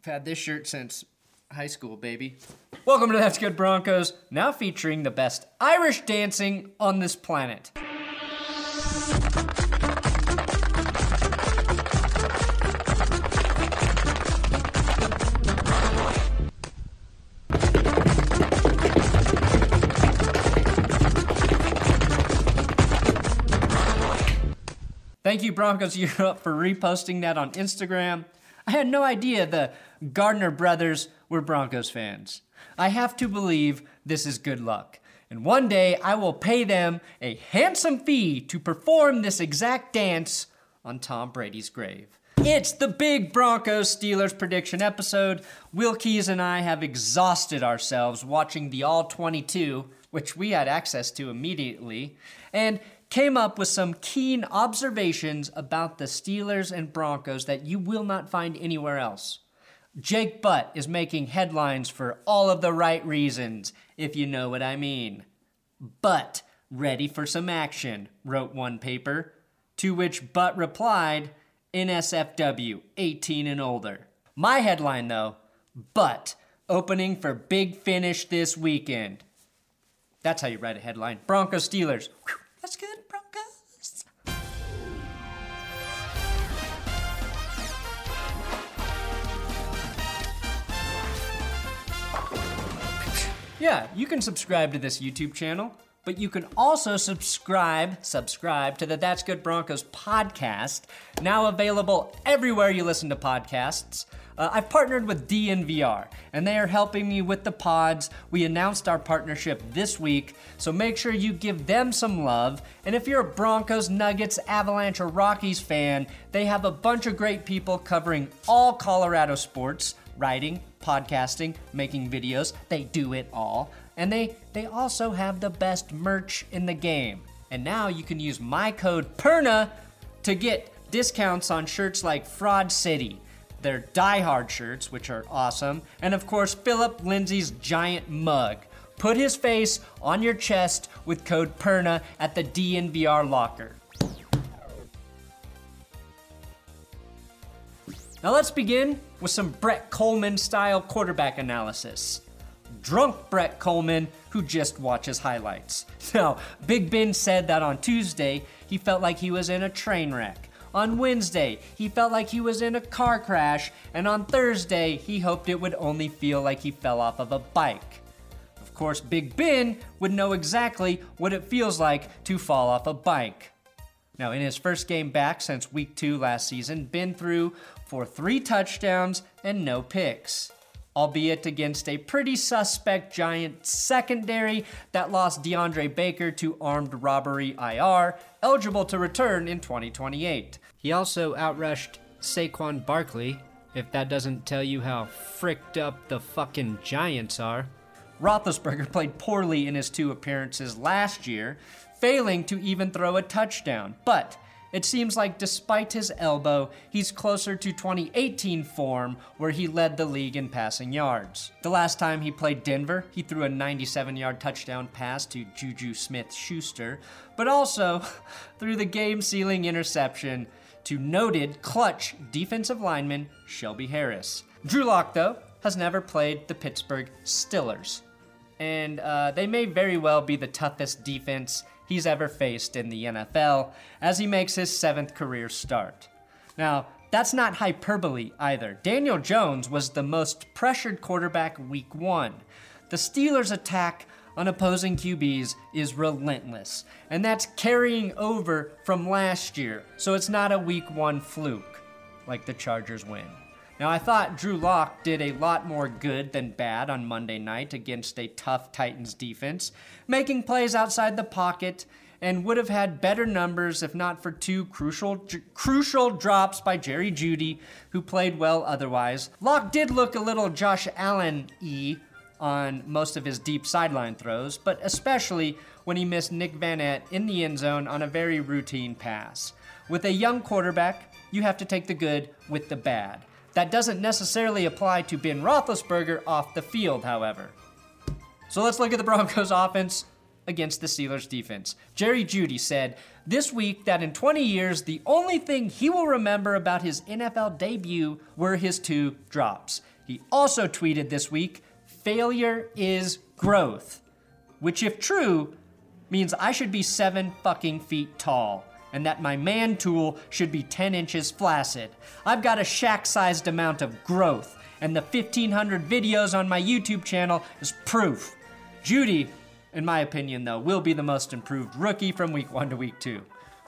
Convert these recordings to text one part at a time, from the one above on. I've had this shirt since high school, baby. Welcome to That's Good Broncos, now featuring the best Irish dancing on this planet. Thank you, Broncos Europe, for reposting that on Instagram. I had no idea the Gardner brothers were Broncos fans. I have to believe this is good luck. And one day I will pay them a handsome fee to perform this exact dance on Tom Brady's grave. It's the big Broncos Steelers prediction episode. Wilkies and I have exhausted ourselves watching the All 22, which we had access to immediately, and came up with some keen observations about the Steelers and Broncos that you will not find anywhere else. Jake Butt is making headlines for all of the right reasons, if you know what I mean. Butt, ready for some action, wrote one paper, to which Butt replied, NSFW, 18 and older. My headline, though, Butt, opening for Big Finish this weekend. That's how you write a headline. Broncos Steelers. Whew. That's good, Broncos. Yeah, you can subscribe to this YouTube channel, but you can also subscribe to the That's Good Broncos podcast, now available everywhere you listen to podcasts. I've partnered with DNVR, and they are helping me with the pods. We announced our partnership this week, so make sure you give them some love. And if you're a Broncos, Nuggets, Avalanche, or Rockies fan, they have a bunch of great people covering all Colorado sports, writing, podcasting, making videos. They do it all. And they also have the best merch in the game. And now you can use my code PERNA to get discounts on shirts like Fraud City, their diehard shirts, which are awesome, and of course, Philip Lindsay's giant mug. Put his face on your chest with code PERNA at the DNVR locker. Now let's begin with some Brett Coleman-style quarterback analysis. Drunk Brett Coleman, who just watches highlights. Now, Big Ben said that on Tuesday, he felt like he was in a train wreck. On Wednesday, he felt like he was in a car crash, and on Thursday, he hoped it would only feel like he fell off of a bike. Of course, Big Ben would know exactly what it feels like to fall off a bike. Now, in his first game back since week 2 last season, Ben threw for 3 touchdowns and no picks, albeit against a pretty suspect Giant secondary that lost DeAndre Baker to armed robbery IR, eligible to return in 2028. He also outrushed Saquon Barkley, if that doesn't tell you how fricked up the fucking Giants are. Roethlisberger played poorly in his 2 appearances last year, failing to even throw a touchdown, but it seems like despite his elbow, he's closer to 2018 form where he led the league in passing yards. The last time he played Denver, he threw a 97-yard touchdown pass to Juju Smith-Schuster, but also threw the game-sealing interception to noted clutch defensive lineman Shelby Harris. Drew Lock, though, has never played the Pittsburgh Steelers, and they may very well be the toughest defense he's ever faced in the NFL as he makes his 7th career start. Now, That's not hyperbole either. Daniel Jones was the most pressured quarterback week one. The Steelers' attack on opposing QBs is relentless, and that's carrying over from last year, so it's not a week one fluke like the Chargers win. Now, I thought Drew Lock did a lot more good than bad on Monday night against a tough Titans defense, making plays outside the pocket, and would have had better numbers if not for two crucial drops by Jerry Judy, who played well otherwise. Lock did look a little Josh Allen-y on most of his deep sideline throws, but especially when he missed Nick Van Etten in the end zone on a very routine pass. With a young quarterback, you have to take the good with the bad. That doesn't necessarily apply to Ben Roethlisberger off the field, however. So let's look at the Broncos offense against the Steelers defense. Jerry Judy said this week that in 20 years, the only thing he will remember about his NFL debut were his two drops. He also tweeted this week, "Failure is growth," which if true, means I should be 7 fucking feet tall, and that my man tool should be 10 inches flaccid. I've got a shack-sized amount of growth, and the 1,500 videos on my YouTube channel is proof. Judy, in my opinion though, will be the most improved rookie from week one to week two.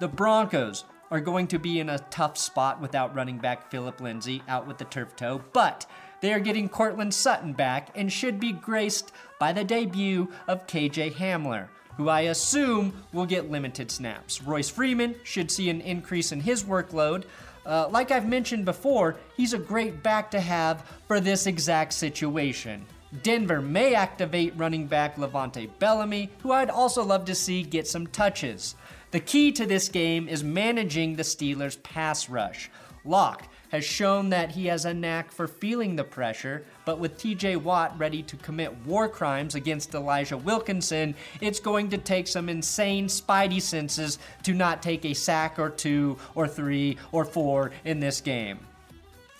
The Broncos are going to be in a tough spot without running back Philip Lindsay out with the turf toe, but they are getting Cortland Sutton back and should be graced by the debut of KJ Hamler, who I assume will get limited snaps. Royce Freeman should see an increase in his workload. Like I've mentioned before, he's a great back to have for this exact situation. Denver may activate running back Levante Bellamy, who I'd also love to see get some touches. The key to this game is managing the Steelers' pass rush. Lock has shown that he has a knack for feeling the pressure, but with TJ Watt ready to commit war crimes against Elijah Wilkinson, it's going to take some insane spidey senses to not take a sack or 2 or 3 or 4 in this game.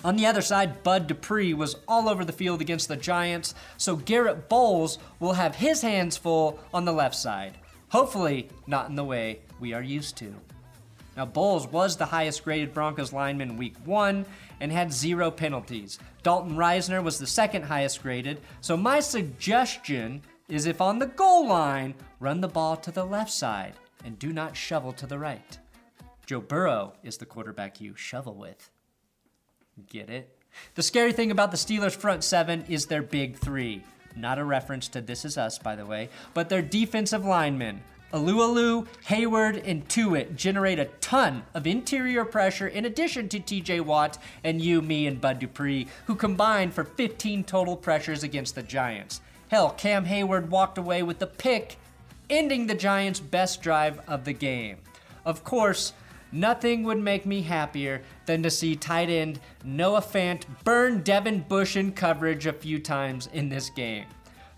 On the other side, Bud Dupree was all over the field against the Giants, so Garrett Bowles will have his hands full on the left side. Hopefully, not in the way we are used to. Now, Bowles was the highest graded Broncos lineman week one and had 0 penalties. Dalton Risner was the second highest graded. So my suggestion is, if on the goal line, run the ball to the left side and do not shovel to the right. Joe Burrow is the quarterback you shovel with. Get it? The scary thing about the Steelers' front seven is their big three. Not a reference to This Is Us, by the way, but their defensive linemen. Alu Alu, Hayward, and Tuitt generate a ton of interior pressure in addition to TJ Watt and you, me, and Bud Dupree, who combined for 15 total pressures against the Giants. Hell, Cam Hayward walked away with the pick, ending the Giants' best drive of the game. Of course, nothing would make me happier than to see tight end Noah Fant burn Devin Bush in coverage a few times in this game.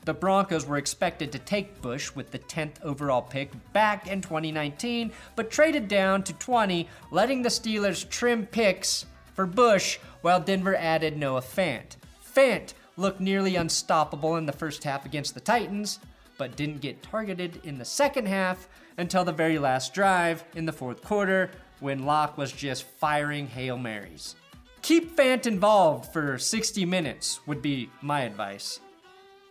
The Broncos were expected to take Bush with the 10th overall pick back in 2019, but traded down to 20, letting the Steelers trim picks for Bush while Denver added Noah Fant. Fant looked nearly unstoppable in the first half against the Titans, but didn't get targeted in the second half until the very last drive in the fourth quarter, when Lock was just firing Hail Marys. Keep Fant involved for 60 minutes would be my advice.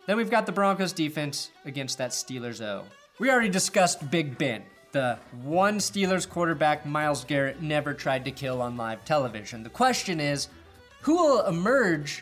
Then we've got the Broncos defense against that Steelers O. We already discussed Big Ben, the one Steelers quarterback Myles Garrett never tried to kill on live television. The question is, who will emerge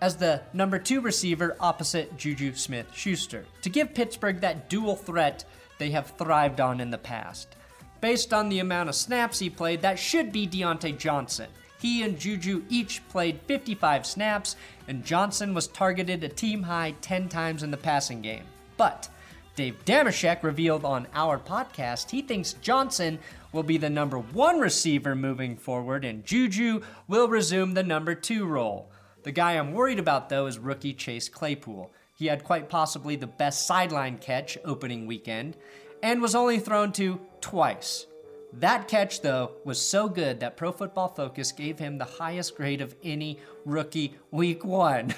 as the number 2 receiver opposite Juju Smith-Schuster to give Pittsburgh that dual threat they have thrived on in the past? Based on the amount of snaps he played, that should be Deontay Johnson. He and Juju each played 55 snaps, and Johnson was targeted a team-high 10 times in the passing game. But Dave Damashek revealed on our podcast he thinks Johnson will be the number 1 receiver moving forward, and Juju will resume the number 2 role. The guy I'm worried about, though, is rookie Chase Claypool. He had quite possibly the best sideline catch opening weekend, and was only thrown to twice. That catch, though, was so good that Pro Football Focus gave him the highest grade of any rookie week one.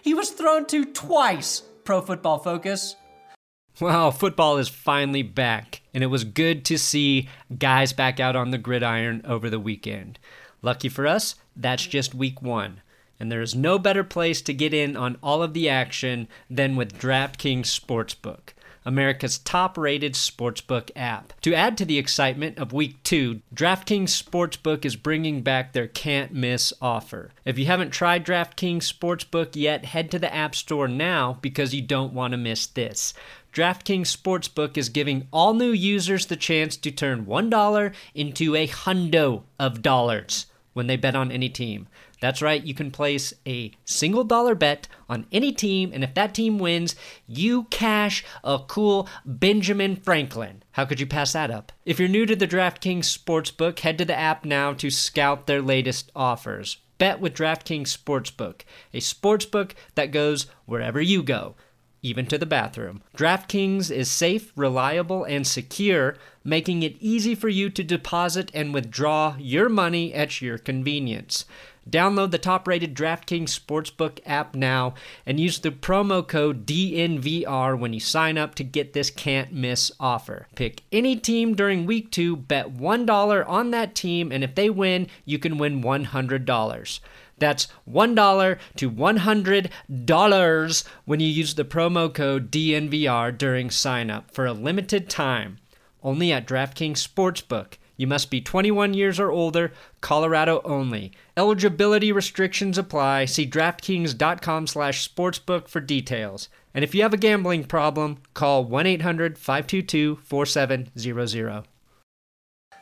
He was thrown to twice, Pro Football Focus. Wow, football is finally back, and it was good to see guys back out on the gridiron over the weekend. Lucky for us, that's just week one. And there is no better place to get in on all of the action than with DraftKings Sportsbook, America's top-rated sportsbook app. To add to the excitement of Week 2, DraftKings Sportsbook is bringing back their can't-miss offer. If you haven't tried DraftKings Sportsbook yet, head to the App Store now because you don't want to miss this. DraftKings Sportsbook is giving all new users the chance to turn $1 into $100 when they bet on any team. That's right, you can place a $1 bet on any team, and if that team wins, you cash a cool Benjamin Franklin. How could you pass that up? If you're new to the DraftKings Sportsbook, head to the app now to scout their latest offers. Bet with DraftKings Sportsbook, a sportsbook that goes wherever you go, even to the bathroom. DraftKings is safe, reliable, and secure, making it easy for you to deposit and withdraw your money at your convenience. Download the top-rated DraftKings Sportsbook app now and use the promo code DNVR when you sign up to get this can't-miss offer. Pick any team during Week 2, bet $1 on that team, and if they win, you can win $100. That's $1 to $100 when you use the promo code DNVR during sign-up for a limited time, only at DraftKings Sportsbook. You must be 21 years or older, Colorado only. Eligibility restrictions apply. See DraftKings.com/sportsbook for details. And if you have a gambling problem, call 1-800-522-4700.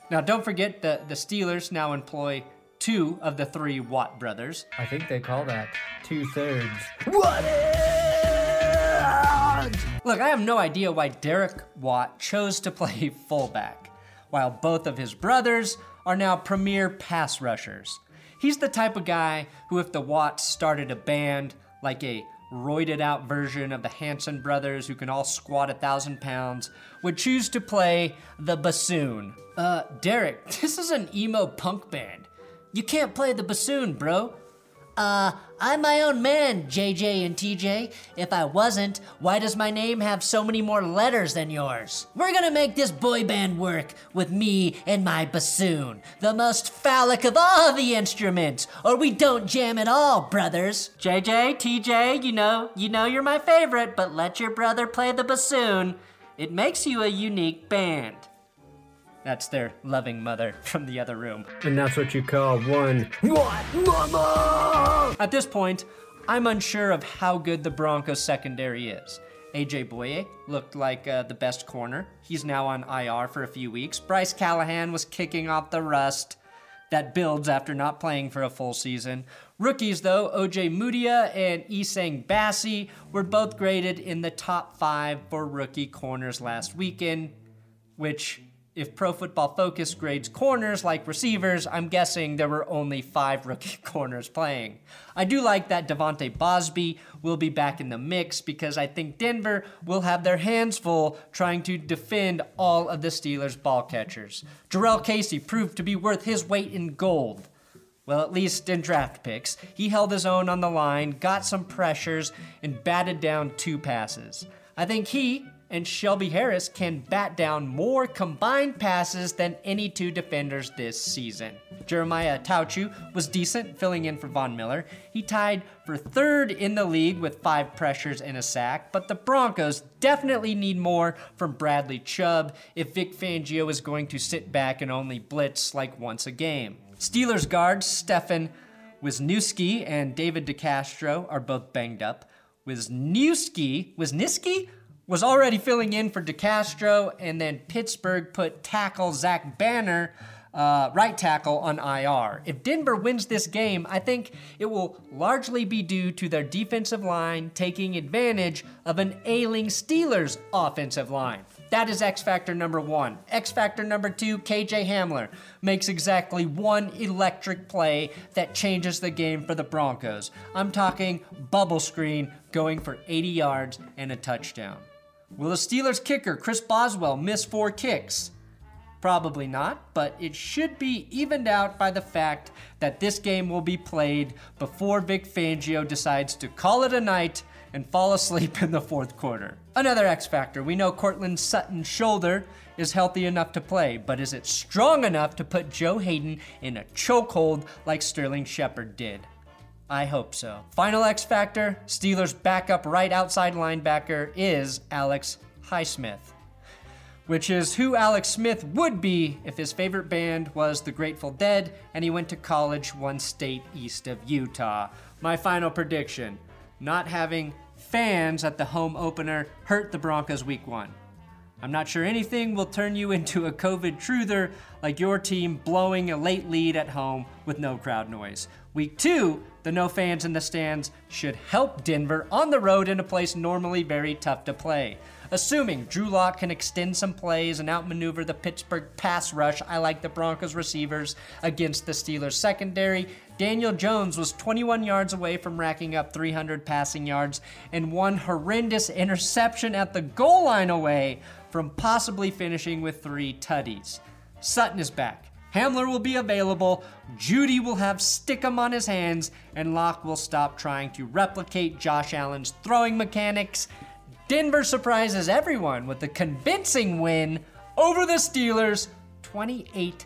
Now, don't forget the Steelers now employ two of the three Watt brothers. I think they call that two-thirds. What? Look, I have no idea why Derek Watt chose to play fullback, while both of his brothers are now premier pass rushers. He's the type of guy who, if the Watts started a band, like a roided out version of the Hanson brothers who can all squat 1,000 pounds, would choose to play the bassoon. Derek, this is an emo punk band. You can't play the bassoon, bro. I'm my own man, JJ and TJ. If I wasn't, why does my name have so many more letters than yours? We're gonna make this boy band work with me and my bassoon, the most phallic of all the instruments, or we don't jam at all, brothers. JJ, TJ, you know you're my favorite, but let your brother play the bassoon. It makes you a unique band. That's their loving mother from the other room. And that's what you call one What Mama! At this point, I'm unsure of how good the Broncos secondary is. AJ Boye looked like the best corner. He's now on IR for a few weeks. Bryce Callahan was kicking off the rust that builds after not playing for a full season. Rookies, though, OJ Mudia and Isang Bassi were both graded in the top 5 for rookie corners last weekend, which, if Pro Football Focus grades corners like receivers, I'm guessing there were only 5 rookie corners playing. I do like that Devontae Bosby will be back in the mix because I think Denver will have their hands full trying to defend all of the Steelers' ball catchers. Jarrell Casey proved to be worth his weight in gold. Well, at least in draft picks. He held his own on the line, got some pressures, and batted down 2 passes. I think he and Shelby Harris can bat down more combined passes than any 2 defenders this season. Jeremiah Tauchu was decent, filling in for Von Miller. He tied for 3rd in the league with 5 pressures and a sack, but the Broncos definitely need more from Bradley Chubb if Vic Fangio is going to sit back and only blitz like once a game. Steelers guards Stefan Wisniewski and David DeCastro are both banged up. Wisniewski was already filling in for DeCastro, and then Pittsburgh put tackle Zach Banner, right tackle, on IR. If Denver wins this game, I think it will largely be due to their defensive line taking advantage of an ailing Steelers offensive line. That is X Factor number 1. X Factor number 2, KJ Hamler makes exactly one electric play that changes the game for the Broncos. I'm talking bubble screen going for 80 yards and a touchdown. Will the Steelers kicker, Chris Boswell, miss 4 kicks? Probably not, but it should be evened out by the fact that this game will be played before Vic Fangio decides to call it a night and fall asleep in the fourth quarter. Another X factor, we know Cortland Sutton's shoulder is healthy enough to play, but is it strong enough to put Joe Hayden in a chokehold like Sterling Shepard did? I hope so. Final X factor, Steelers' backup right outside linebacker is Alex Highsmith, which is who Alex Smith would be if his favorite band was the Grateful Dead and he went to college one state east of Utah. My final prediction, not having fans at the home opener hurt the Broncos week one. I'm not sure anything will turn you into a COVID truther like your team blowing a late lead at home with no crowd noise. Week two, the no fans in the stands should help Denver on the road in a place normally very tough to play. Assuming Drew Lock can extend some plays and outmaneuver the Pittsburgh pass rush, I like the Broncos receivers against the Steelers secondary. Daniel Jones was 21 yards away from racking up 300 passing yards and one horrendous interception at the goal line away from possibly finishing with 3 tutties. Sutton is back. Hamler will be available. Judy will have Stickum on his hands, and Lock will stop trying to replicate Josh Allen's throwing mechanics. Denver surprises everyone with a convincing win over the Steelers, 28-17.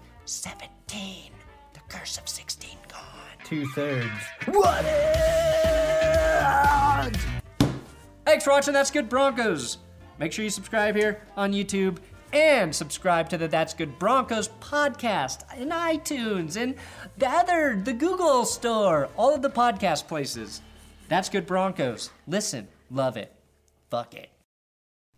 The curse of 16 gone. 2/3. What? Thanks for watching That's Good Broncos. Make sure you subscribe here on YouTube and subscribe to the That's Good Broncos podcast in iTunes and the Google Store, all of the podcast places. That's Good Broncos. Listen, love it. Fuck it.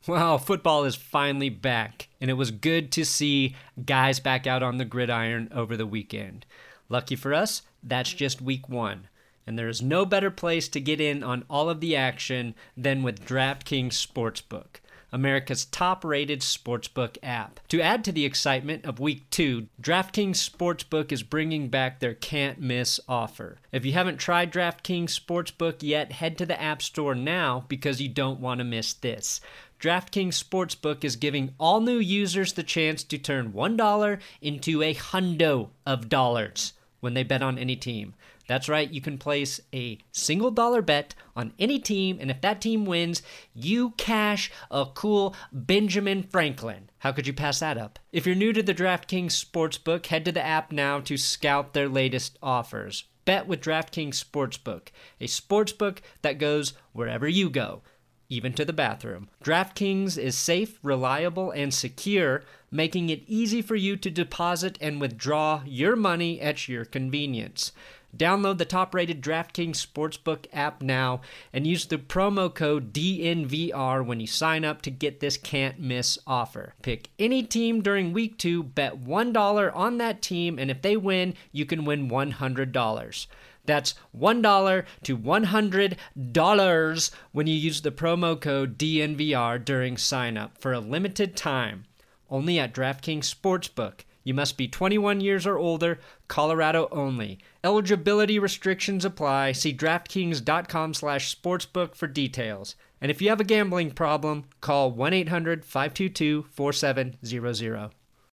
Wow, football is finally back, and it was good to see guys back out on the gridiron over the weekend. Lucky for us, that's just week one, and there is no better place to get in on all of the action than with DraftKings Sportsbook, America's top-rated sportsbook app. To add to the excitement of Week 2, DraftKings Sportsbook is bringing back their can't-miss offer. If you haven't tried DraftKings Sportsbook yet, head to the App Store now because you don't want to miss this. DraftKings Sportsbook is giving all new users the chance to turn $1 into $100 when they bet on any team. That's right, you can place a single dollar bet on any team, and if that team wins, you cash a cool Benjamin Franklin. How could you pass that up? If you're new to the DraftKings Sportsbook, head to the app now to scout their latest offers. Bet with DraftKings Sportsbook, a sportsbook that goes wherever you go, even to the bathroom. DraftKings is safe, reliable, and secure, making it easy for you to deposit and withdraw your money at your convenience. Download the top-rated DraftKings Sportsbook app now and use the promo code DNVR when you sign up to get this can't-miss offer. Pick any team during Week 2, bet $1 on that team, and if they win, you can win $100. That's $1 to $100 when you use the promo code DNVR during sign-up for a limited time, only at DraftKings Sportsbook. You must be 21 years or older, Colorado only. Eligibility restrictions apply. See DraftKings.com/sportsbook for details. And if you have a gambling problem, call 1-800-522-4700.